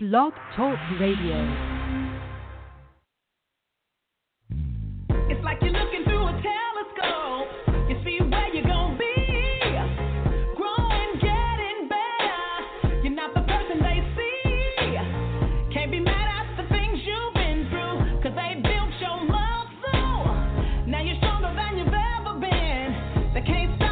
Blog Talk Radio. It's like you're looking through a telescope. You see where you're gonna be. Growing, getting better. You're not the person they see. Can't be mad at the things you've been through, 'cause they built your love so. Now you're stronger than you've ever been. They can't stop.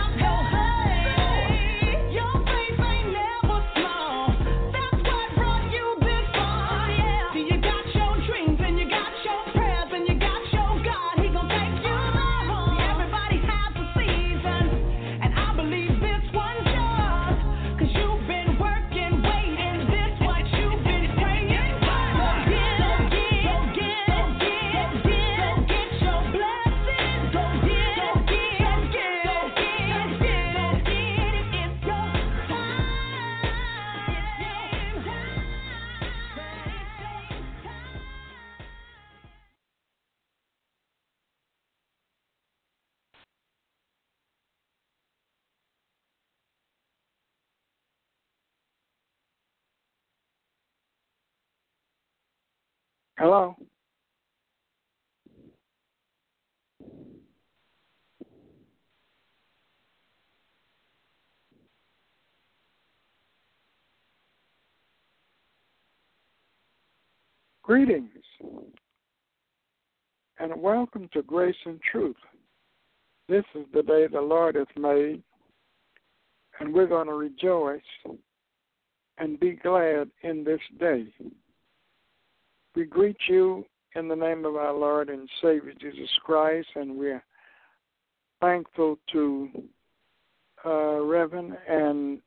Hello. Greetings, and welcome to Grace and Truth. This is the day the Lord has made, and we're going to rejoice and be glad in this day. We greet you in the name of our Lord and Savior Jesus Christ, and we're thankful to Reverend and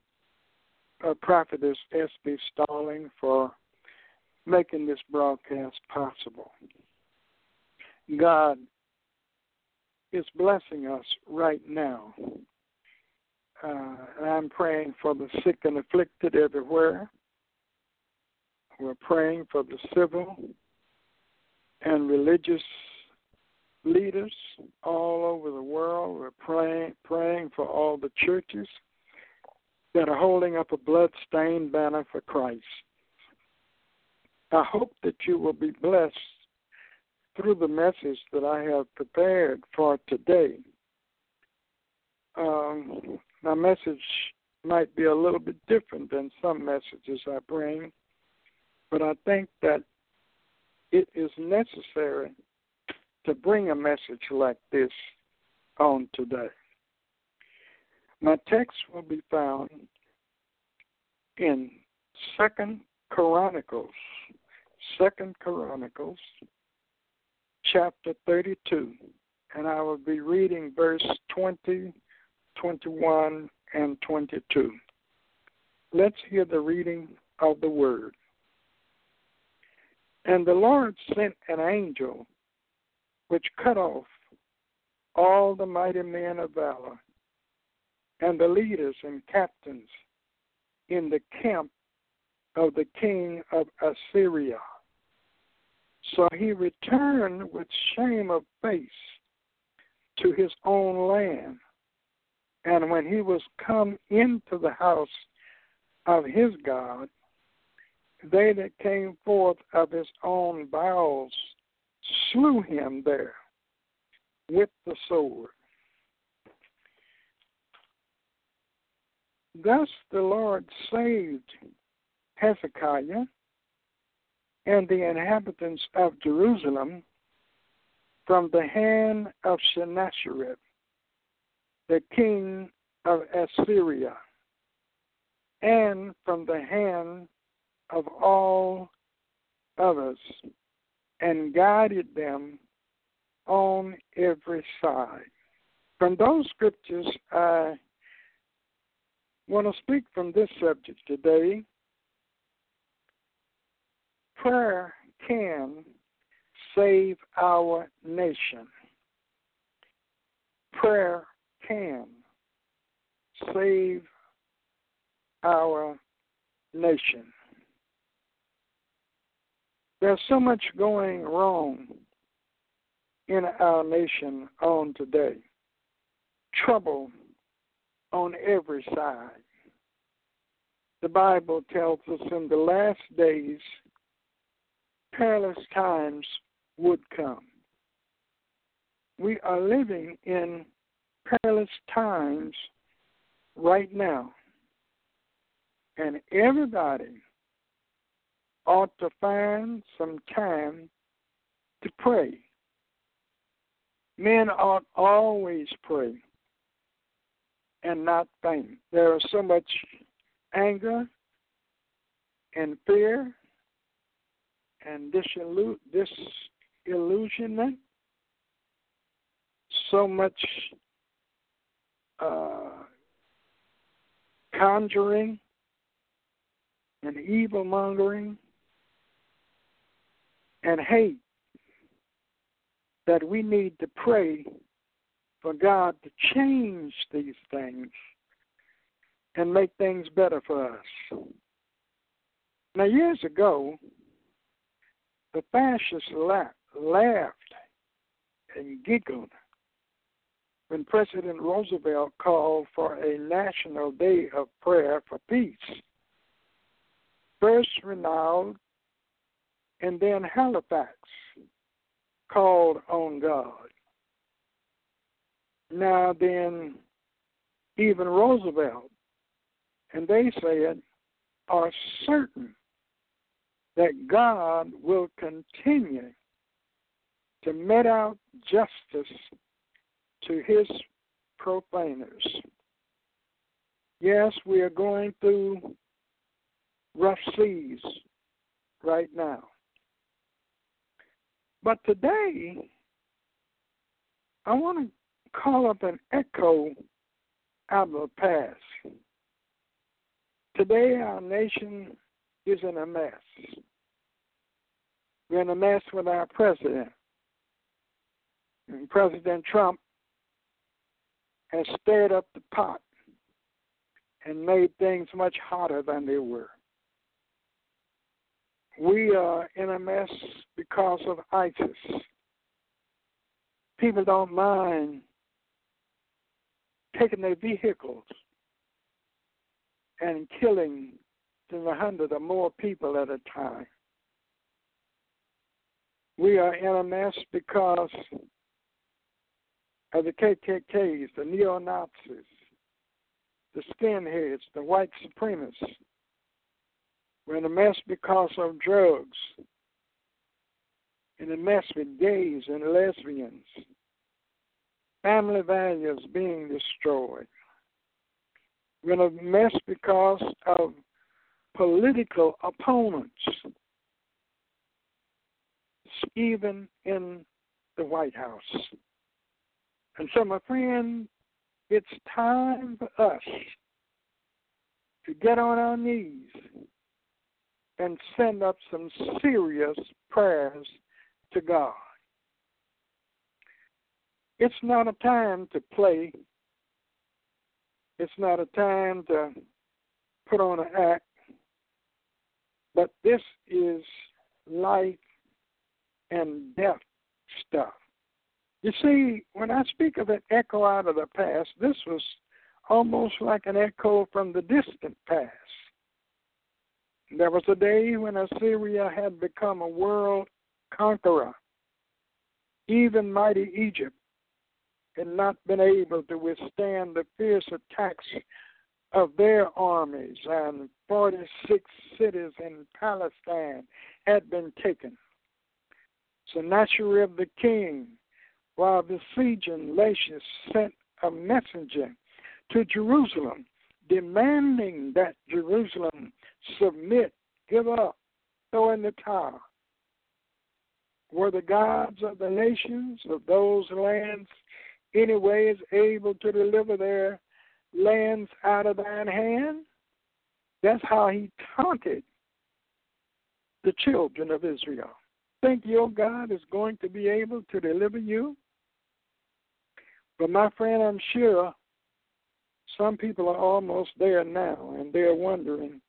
Prophetess S.B. Stalling for making this broadcast possible. God is blessing us right now. I'm praying for the sick and afflicted everywhere. We're praying for the civil and religious leaders all over the world. We're praying for all the churches that are holding up a blood-stained banner for Christ. I hope that you will be blessed through the message that I have prepared for today. My message might be a little bit different than some messages I bring, but I think that it is necessary to bring a message like this on today. My text will be found in Second Chronicles, chapter 32, and I will be reading verse 20, 21, and 22. Let's hear the reading of the word. And the Lord sent an angel, which cut off all the mighty men of valor and the leaders and captains in the camp of the king of Assyria. So he returned with shame of face to his own land. And when he was come into the house of his God, they that came forth of his own bowels slew him there with the sword. Thus the Lord saved Hezekiah and the inhabitants of Jerusalem from the hand of Sennacherib, the king of Assyria, and from the hand of all others, and guided them on every side. From those scriptures, I want to speak from this subject today. Prayer can save our nation. Prayer can save our nation. There's so much going wrong in our nation on today. Trouble on every side. the Bible tells us in the last days, perilous times would come. We are living in perilous times right now, and everybody ought to find some time to pray. Men ought always pray and not faint. There is so much anger and fear and disillusionment, so much conjuring and evil-mongering and hate, that we need to pray for God to change these things and make things better for us. Now, years ago, the fascists laughed and giggled when President Roosevelt called for a national day of prayer for peace, first Renaud and then Halifax called on God. Now then, even Roosevelt, and they said, are certain that God will continue to mete out justice to his profaners. Yes, we are going through rough seas right now. But today, I want to call up an echo out of the past. Today, our nation is in a mess. We're in a mess with our president. And President Trump has stirred up the pot and made things much hotter than they were. We are in a mess because of ISIS. People don't mind taking their vehicles and killing 100 or more people at a time. We are in a mess because of the KKKs, the neo-Nazis, the skinheads, the white supremacists. We're in a mess because of drugs, in a mess with gays and lesbians, family values being destroyed. We're in a mess because of political opponents, even in the White House. And so, my friend, it's time for us to get on our knees and send up some serious prayers to God. It's not a time to play. It's not a time to put on an act. But this is life and death stuff. You see, when I speak of an echo out of the past, this was almost like an echo from the distant past. There was a day when Assyria had become a world conqueror. Even mighty Egypt had not been able to withstand the fierce attacks of their armies, and 46 cities in Palestine had been taken. Sennacherib the king, while besieging Lachish, sent a messenger to Jerusalem, demanding that Jerusalem submit, give up, throw in the towel. Were the gods of the nations of those lands anyways able to deliver their lands out of thine hand? That's how he taunted the children of Israel. Think your God is going to be able to deliver you? But my friend, I'm sure some people are almost there now, and they're wondering,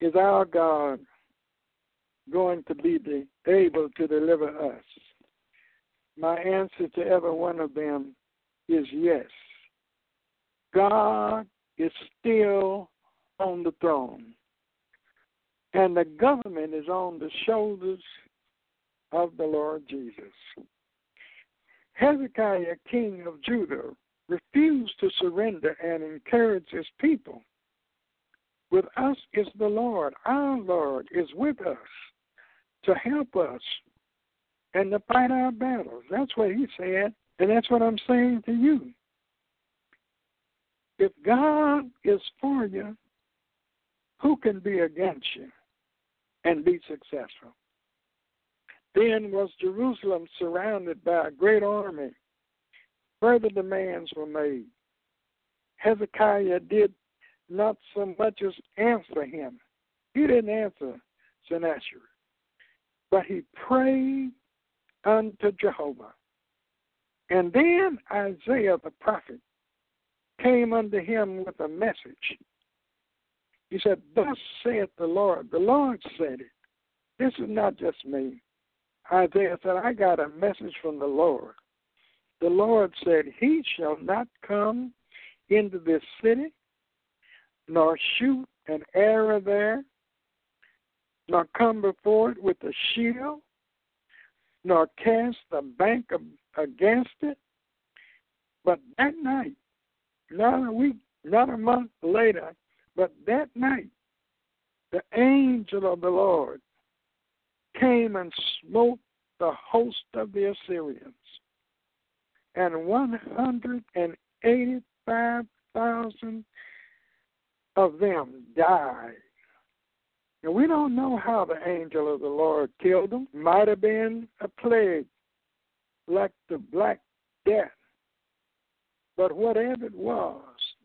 is our God going to be able to deliver us? My answer to every one of them is yes. God is still on the throne. And the government is on the shoulders of the Lord Jesus. Hezekiah, king of Judah, refused to surrender and encouraged his people. With us is the Lord. Our Lord is with us to help us and to fight our battles. That's what he said, and that's what I'm saying to you. If God is for you, who can be against you and be successful? Then was Jerusalem surrounded by a great army. Further demands were made. Hezekiah did not so much as answer him. He didn't answer Sennacherib, but he prayed unto Jehovah. And then Isaiah the prophet came unto him with a message. He said, "Thus saith the Lord." The Lord said it. This is not just me. Isaiah said, "I got a message from the Lord." The Lord said, "He shall not come into this city, nor shoot an arrow there, nor come before it with a shield, nor cast the bank against it." But that night, not a week, not a month later, but that night, the angel of the Lord came and smote the host of the Assyrians, and 185,000 of them died. Now, we don't know how the angel of the Lord killed them. Might have been a plague, like the Black Death. But whatever it was,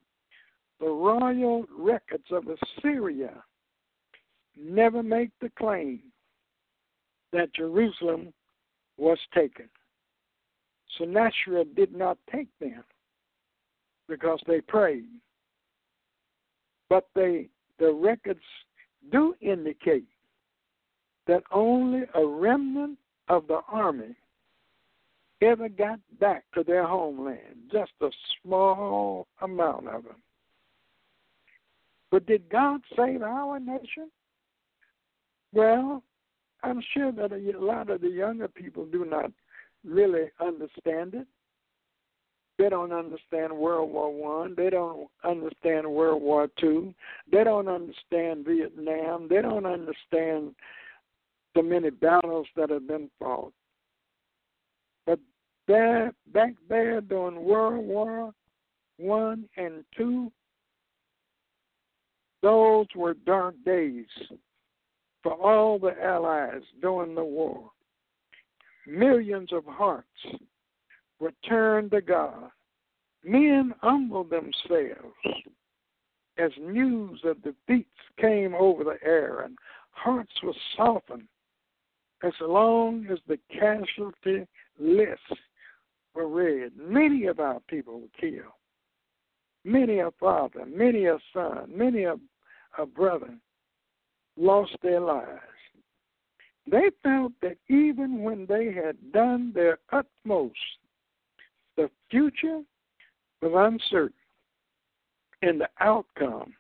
the royal records of Assyria never make the claim that Jerusalem was taken. Sennacherib did not take them because they prayed. But the records do indicate that only a remnant of the army ever got back to their homeland, just a small amount of them. But did God save our nation? Well, I'm sure that a lot of the younger people do not really understand it. They don't understand World War I. They don't understand World War II. They don't understand Vietnam. They don't understand the many battles that have been fought. But there, back there during World War I and II, those were dark days for all the allies during the war. Millions of hearts were turned to God. Men humbled themselves as news of defeats came over the air, and hearts were softened as long as the casualty lists were read. Many of our people were killed. Many a father, many a son, many a brother lost their lives. They felt that even when they had done their utmost, the future was uncertain, and the outcome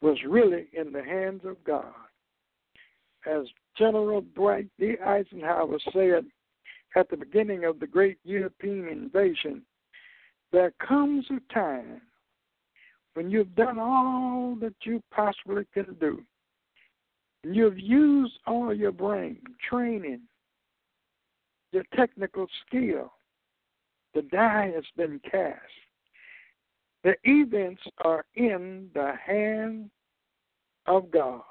was really in the hands of God. As General Dwight D. Eisenhower said at the beginning of the great European invasion, there comes a time when you've done all that you possibly can do. You've used all your brain, training, your technical skill. The die has been cast. The events are in the hand of God.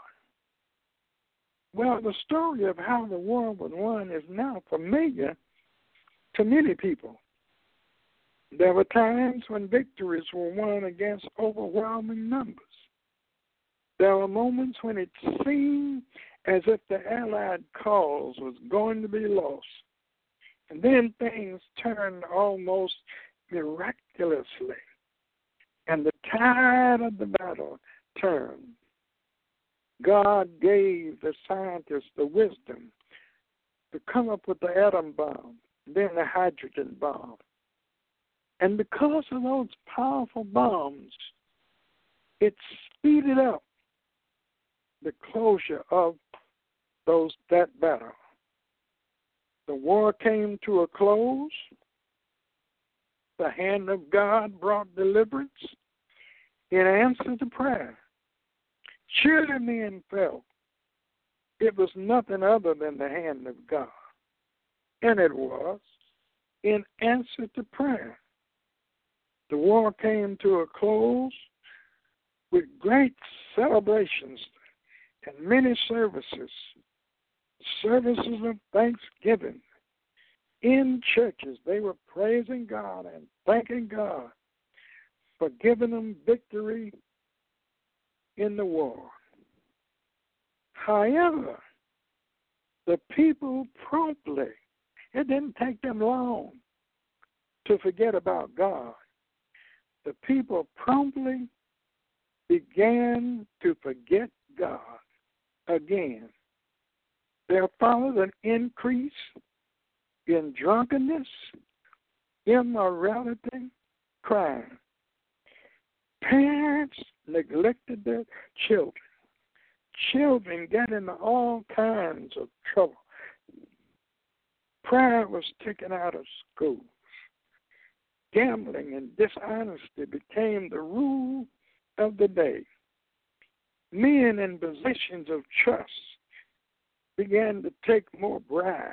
Well, the story of how the world was won is now familiar to many people. There were times when victories were won against overwhelming numbers. There were moments when it seemed as if the Allied cause was going to be lost. And then things turned almost miraculously, and the tide of the battle turned. God gave the scientists the wisdom to come up with the atom bomb, then the hydrogen bomb. And because of those powerful bombs, it speeded up the closure of that battle. The war came to a close. The hand of God brought deliverance in answer to prayer. Surely men felt it was nothing other than the hand of God. And it was in answer to prayer. The war came to a close with great celebrations and many services of thanksgiving. In churches, they were praising God and thanking God for giving them victory in the war. However, the people promptly, it didn't take them long to forget about God. The people promptly began to forget God again. There followed an increase in drunkenness, immorality, crime. Parents neglected their children. Children got into all kinds of trouble. Pride was taken out of schools. Gambling and dishonesty became the rule of the day. Men in positions of trust began to take more bribes.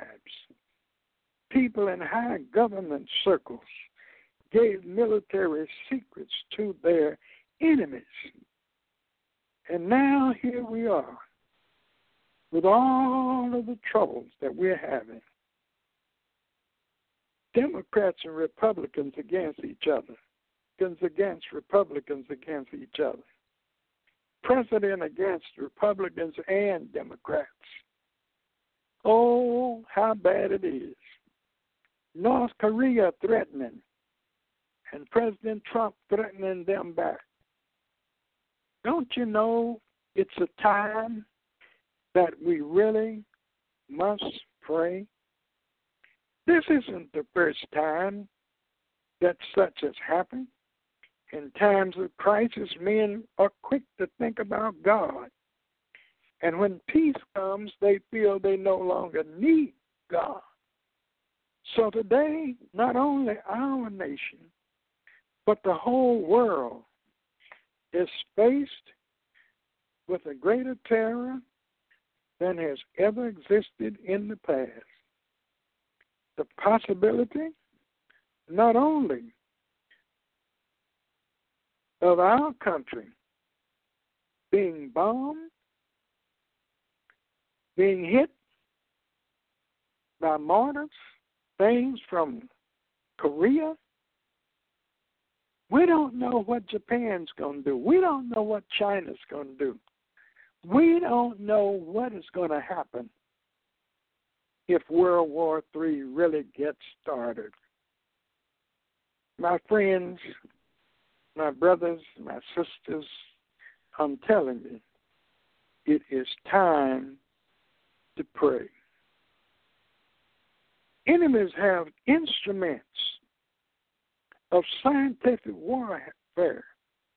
People in high government circles gave military secrets to their enemies. And now here we are with all of the troubles that we're having. Democrats and Republicans against each other. Republicans against each other. President against Republicans and Democrats. Oh, how bad it is. North Korea threatening, and President Trump threatening them back. Don't you know it's a time that we really must pray? This isn't the first time that such has happened. In times of crisis, men are quick to think about God. And when peace comes, they feel they no longer need God. So today, not only our nation, but the whole world is faced with a greater terror than has ever existed in the past. The possibility not only of our country being bombed, being hit by mortars, things from Korea. We don't know what Japan's going to do. We don't know what China's going to do. We don't know what is going to happen if World War III really gets started. My friends, my brothers, my sisters, I'm telling you, it is time to pray. Enemies have instruments of scientific warfare,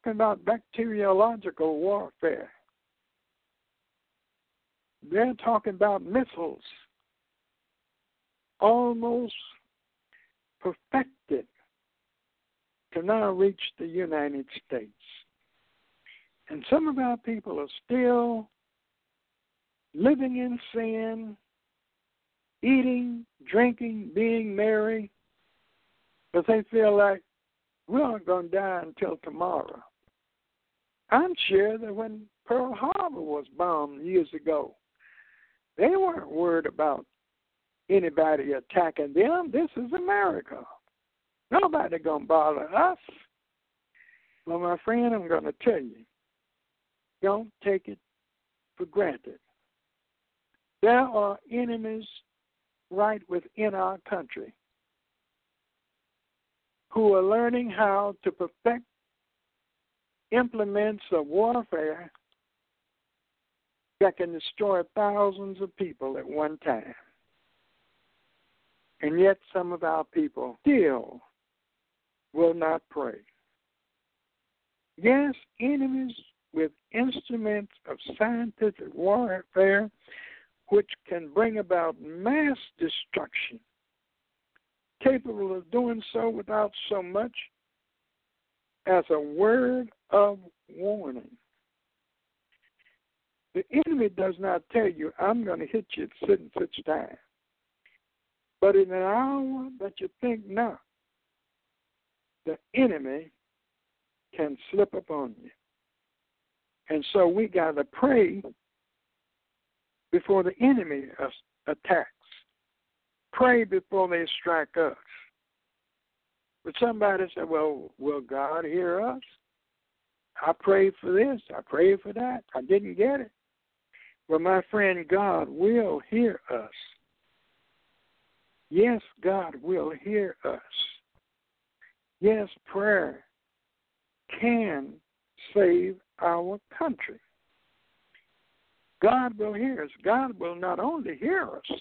about bacteriological warfare. They're talking about missiles, almost perfected to now reach the United States. And some of our people are still living in sin, eating, drinking, being merry, but they feel like we aren't going to die until tomorrow. I'm sure that when Pearl Harbor was bombed years ago, they weren't worried about anybody attacking them. This is America. Nobody going to bother us. Well, my friend, I'm going to tell you, don't take it for granted. There are enemies right within our country who are learning how to perfect implements of warfare that can destroy thousands of people at one time. And yet some of our people still will not pray. Yes, enemies with instruments of scientific warfare which can bring about mass destruction, capable of doing so without so much as a word of warning. The enemy does not tell you, I'm going to hit you at such and such time. But in an hour that you think not, the enemy can slip upon you. And so we got to pray before the enemy attacks. Pray before they strike us. But somebody said, well, will God hear us? I prayed for this. I prayed for that. I didn't get it. Well, my friend, God will hear us. Yes, God will hear us. Yes, prayer can save our country. God will hear us. God will not only hear us,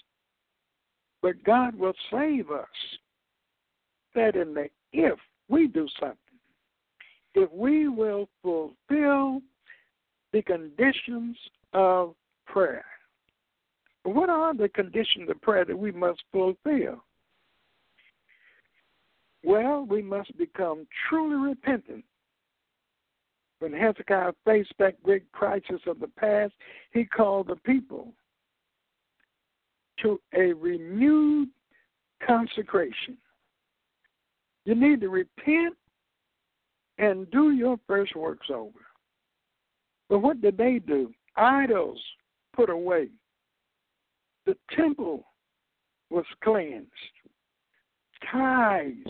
but God will save us. That in the if we do something, if we will fulfill the conditions of prayer. What are the conditions of prayer that we must fulfill? Well, we must become truly repentant. When Hezekiah faced that great crisis of the past, he called the people to a renewed consecration. You need to repent and do your first works over. But what did they do? Idols put away. The temple was cleansed. Tithes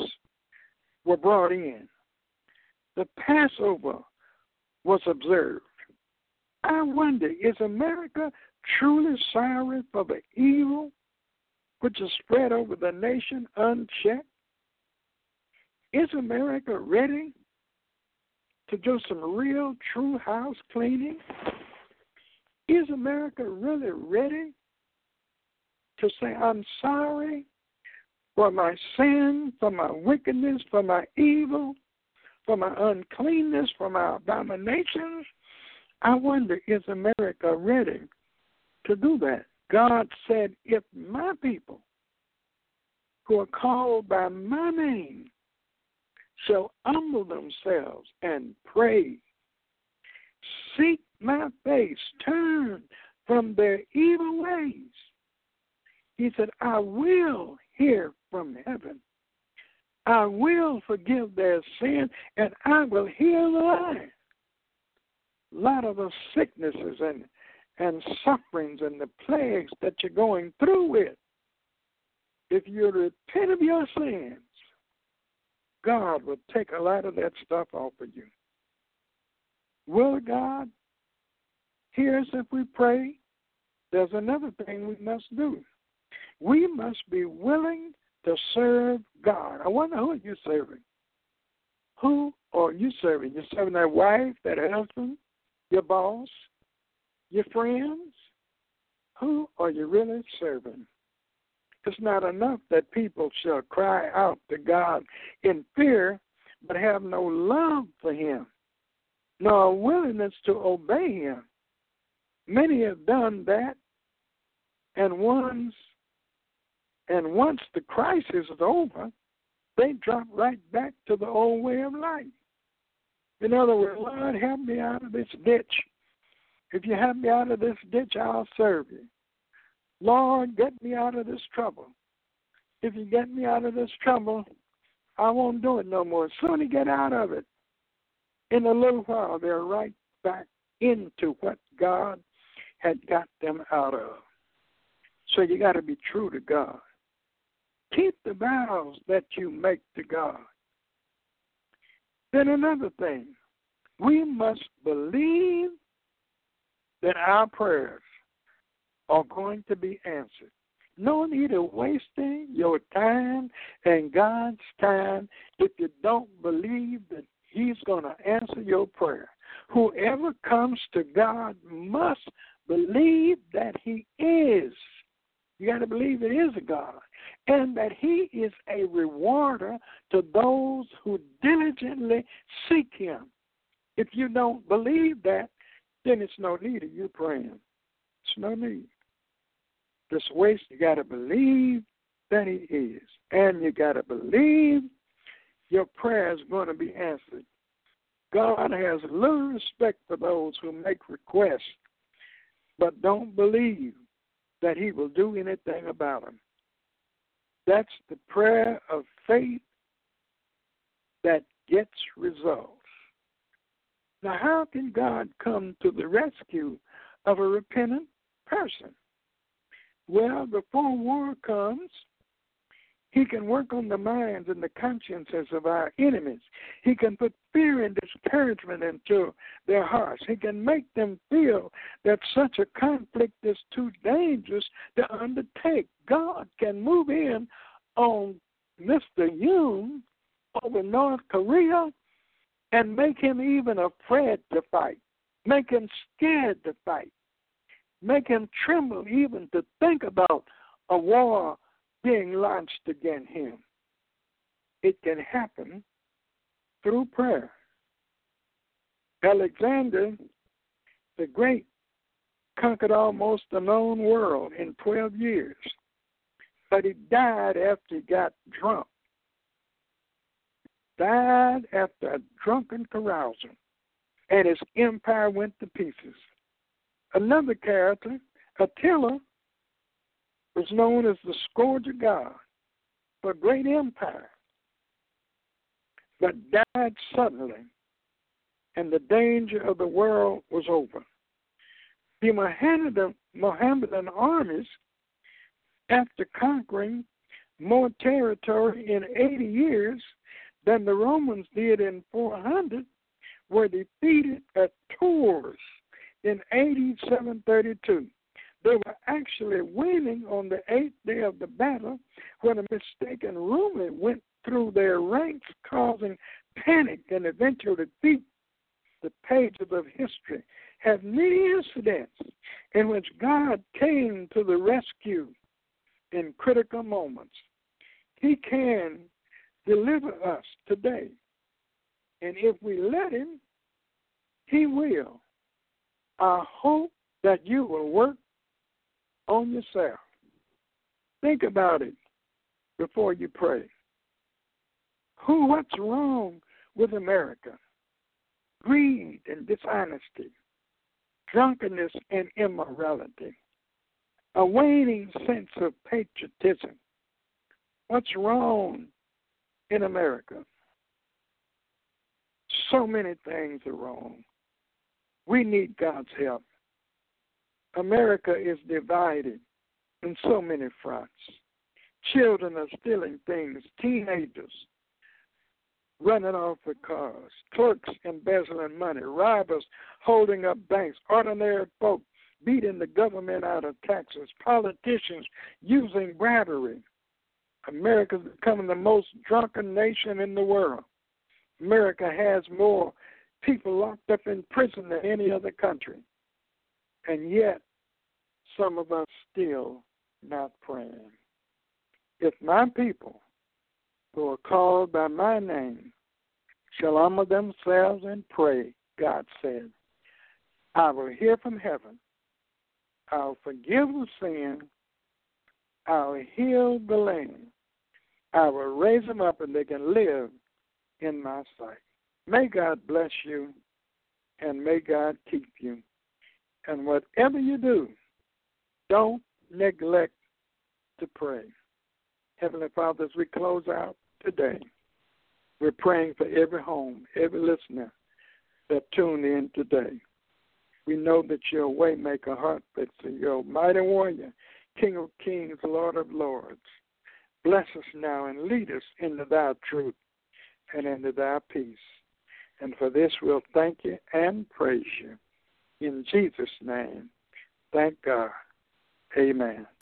were brought in. The Passover was observed. I wonder, is America truly sorry for the evil which is spread over the nation unchecked? Is America ready to do some real, true house cleaning? Is America really ready to say, I'm sorry for my sin, for my wickedness, for my evil, for my uncleanness, for my abominations? I wonder, is America ready to do that? God said, if my people who are called by my name shall humble themselves and pray, seek my face, turn from their evil ways, he said, I will hear from heaven. I will forgive their sin, and I will heal the land. A lot of the sicknesses and sufferings and the plagues that you're going through with, if you repent of your sins, God will take a lot of that stuff off of you. Will God hear us if we pray? There's another thing we must do. We must be willing to serve God. I wonder, who are you serving? Who are you serving? You're serving that wife, that husband, your boss, your friends? Who are you really serving? It's not enough that people shall cry out to God in fear, but have no love for him, nor willingness to obey him. Many have done that, and once the crisis is over, they drop right back to the old way of life. In other words, Lord, help me out of this ditch. If you help me out of this ditch, I'll serve you. Lord, get me out of this trouble. If you get me out of this trouble, I won't do it no more. Soon you get out of it. In a little while, they're right back into what God had got them out of. So you got to be true to God. Keep the vows that you make to God. Then another thing, we must believe that our prayers are going to be answered. No need of wasting your time and God's time if you don't believe that he's going to answer your prayer. Whoever comes to God must believe that he is. You got to believe it is a God, and that he is a rewarder to those who diligently seek him. If you don't believe that, then it's no need of you praying. It's no need. This waste, you got to believe that he is. And you got to believe your prayer is going to be answered. God has little respect for those who make requests but don't believe that he will do anything about them. That's the prayer of faith that gets results. Now, how can God come to the rescue of a repentant person? Well, before war comes, he can work on the minds and the consciences of our enemies. He can put fear and discouragement into their hearts. He can make them feel that such a conflict is too dangerous to undertake. God can move in on Mr. Yoon over North Korea and make him even afraid to fight, make him scared to fight, make him tremble even to think about a war being launched against him. It can happen through prayer. Alexander the Great conquered almost the known world in 12 years, but he died after he got drunk. Died after a drunken carousal, and his empire went to pieces. Another character, Attila, was known as the scourge of God for great empire, but died suddenly, and the danger of the world was over. The Mohammedan armies, after conquering more territory in 80 years than the Romans did in 400, were defeated at Tours in AD 732. They were actually winning on the 8th day of the battle when a mistaken rumor went through their ranks, causing panic and eventual defeat. The pages of history have many incidents in which God came to the rescue in critical moments. He can deliver us today, and if we let him, he will. I hope that you will work on yourself. Think about it before you pray. What's wrong with America? Greed and dishonesty, drunkenness and immorality, a waning sense of patriotism. What's wrong in America? So many things are wrong. We need God's help. America is divided in so many fronts. Children are stealing things, teenagers running off with cars, clerks embezzling money, robbers holding up banks, ordinary folk beating the government out of taxes, politicians using bribery. America's becoming the most drunken nation in the world. America has more people locked up in prison than any other country. And yet, some of us still not praying. If my people who are called by my name shall humble themselves and pray, God said, I will hear from heaven. I'll forgive the sin. I'll heal the land. I will raise them up and they can live in my sight. May God bless you and may God keep you. And whatever you do, don't neglect to pray. Heavenly Father, as we close out today, we're praying for every home, every listener that tuned in today. We know that you're a way maker, heart fixer, you're a mighty warrior, King of kings, Lord of lords. Bless us now and lead us into thy truth and into thy peace. And for this we'll thank you and praise you. In Jesus' name, thank God. Amen.